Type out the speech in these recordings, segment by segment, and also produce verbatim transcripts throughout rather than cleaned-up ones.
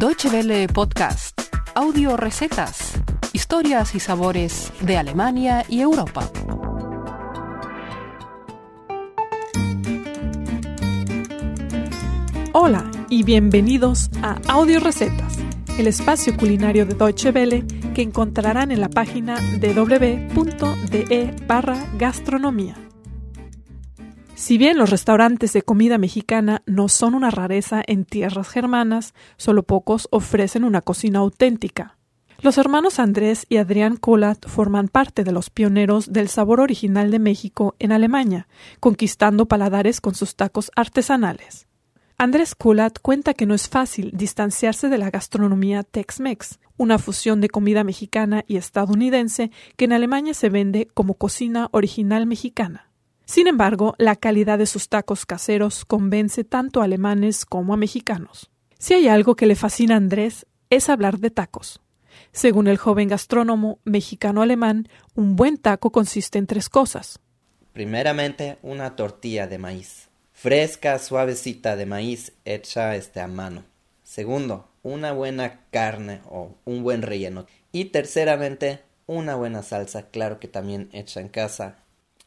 Deutsche Welle Podcast, audio recetas, historias y sabores de Alemania y Europa. Hola y bienvenidos a Audio Recetas, el espacio culinario de Deutsche Welle que encontrarán en la página w w w punto d e barra gastronomía. Si bien los restaurantes de comida mexicana no son una rareza en tierras germanas, solo pocos ofrecen una cocina auténtica. Los hermanos Andrés y Adrián Kohlert forman parte de los pioneros del sabor original de México en Alemania, conquistando paladares con sus tacos artesanales. Andrés Kohlert cuenta que no es fácil distanciarse de la gastronomía Tex-Mex, una fusión de comida mexicana y estadounidense que en Alemania se vende como cocina original mexicana. Sin embargo, la calidad de sus tacos caseros convence tanto a alemanes como a mexicanos. Si hay algo que le fascina a Andrés, es hablar de tacos. Según el joven gastrónomo mexicano-alemán, un buen taco consiste en tres cosas. Primeramente, una tortilla de maíz, fresca, suavecita de maíz, hecha este, a mano. Segundo, una buena carne o un buen relleno. Y terceramente, una buena salsa, claro que también hecha en casa.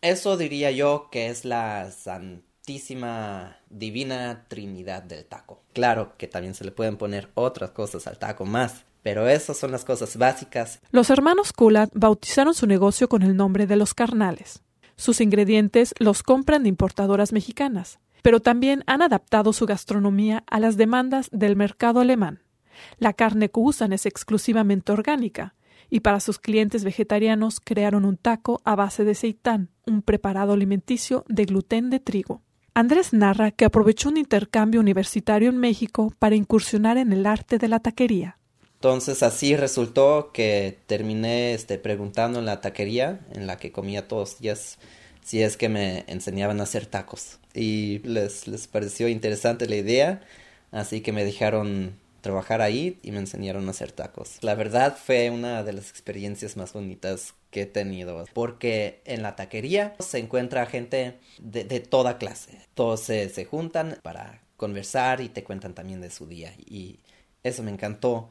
Eso diría yo que es la santísima divina trinidad del taco. Claro que también se le pueden poner otras cosas al taco más, pero esas son las cosas básicas. Los hermanos Kohlert bautizaron su negocio con el nombre de Los Carnales. Sus ingredientes los compran de importadoras mexicanas, pero también han adaptado su gastronomía a las demandas del mercado alemán. La carne que usan es exclusivamente orgánica, y para sus clientes vegetarianos crearon un taco a base de seitán, un preparado alimenticio de gluten de trigo. Andrés narra que aprovechó un intercambio universitario en México para incursionar en el arte de la taquería. Entonces así resultó que terminé este, preguntando en la taquería, en la que comía todos los días, si es que me enseñaban a hacer tacos. Y les, les pareció interesante la idea, así que me dejaron trabajar ahí y me enseñaron a hacer tacos. La verdad fue una de las experiencias más bonitas que he tenido, porque en la taquería se encuentra gente de, de toda clase. Todos se, se juntan para conversar y te cuentan también de su día, y eso me encantó.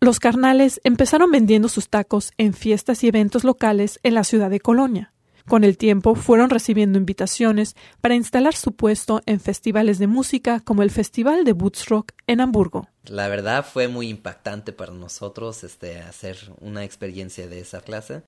Los Carnales empezaron vendiendo sus tacos en fiestas y eventos locales en la ciudad de Colonia. Con el tiempo fueron recibiendo invitaciones para instalar su puesto en festivales de música como el Festival de Boots Rock en Hamburgo. La verdad fue muy impactante para nosotros este, hacer una experiencia de esa clase,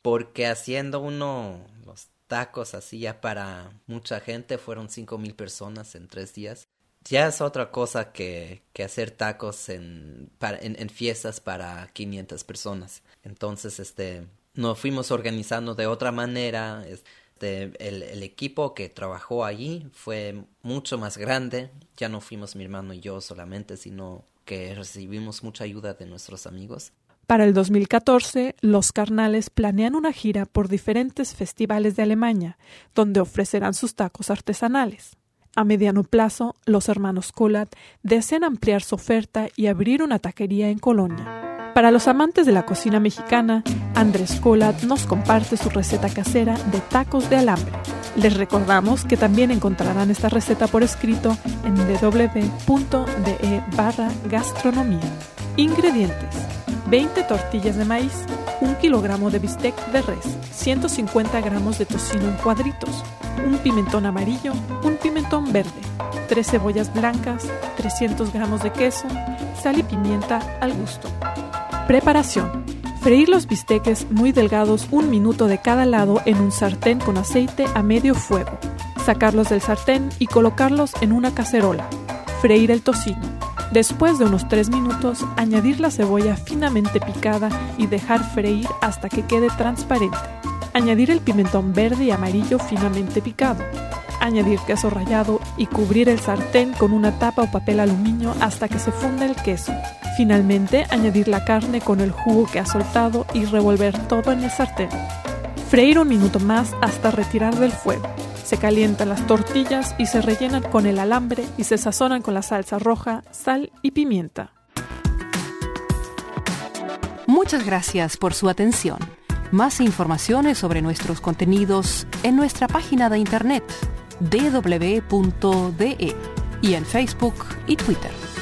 porque haciendo uno los tacos así ya para mucha gente, fueron cinco mil personas en tres días. Ya es otra cosa que, que hacer tacos en, para, en, en fiestas para quinientas personas. Entonces, este... nos fuimos organizando de otra manera. Este, el, el equipo que trabajó allí fue mucho más grande. Ya no fuimos mi hermano y yo solamente, sino que recibimos mucha ayuda de nuestros amigos. Para el dos mil catorce, los Carnales planean una gira por diferentes festivales de Alemania, donde ofrecerán sus tacos artesanales. A mediano plazo, los hermanos Kohlert desean ampliar su oferta y abrir una taquería en Colonia. Para los amantes de la cocina mexicana, Andrés Kohlert nos comparte su receta casera de tacos de alambre. Les recordamos que también encontrarán esta receta por escrito en w w w punto d e barra gastronomía. Ingredientes: veinte tortillas de maíz, un kilogramo de bistec de res, ciento cincuenta gramos de tocino en cuadritos, un pimentón amarillo, un pimentón verde, tres cebollas blancas, trescientos gramos de queso, sal y pimienta al gusto. Preparación: freír los bisteques muy delgados un minuto de cada lado en un sartén con aceite a medio fuego. Sacarlos del sartén y colocarlos en una cacerola. Freír el tocino. Después de unos tres minutos, añadir la cebolla finamente picada y dejar freír hasta que quede transparente. Añadir el pimentón verde y amarillo finamente picado. Añadir queso rallado y cubrir el sartén con una tapa o papel aluminio hasta que se funda el queso. Finalmente, añadir la carne con el jugo que ha soltado y revolver todo en el sartén. Freír un minuto más hasta retirar del fuego. Se calientan las tortillas y se rellenan con el alambre y se sazonan con la salsa roja, sal y pimienta. Muchas gracias por su atención. Más informaciones sobre nuestros contenidos en nuestra página de internet w w w punto d e y en Facebook y Twitter.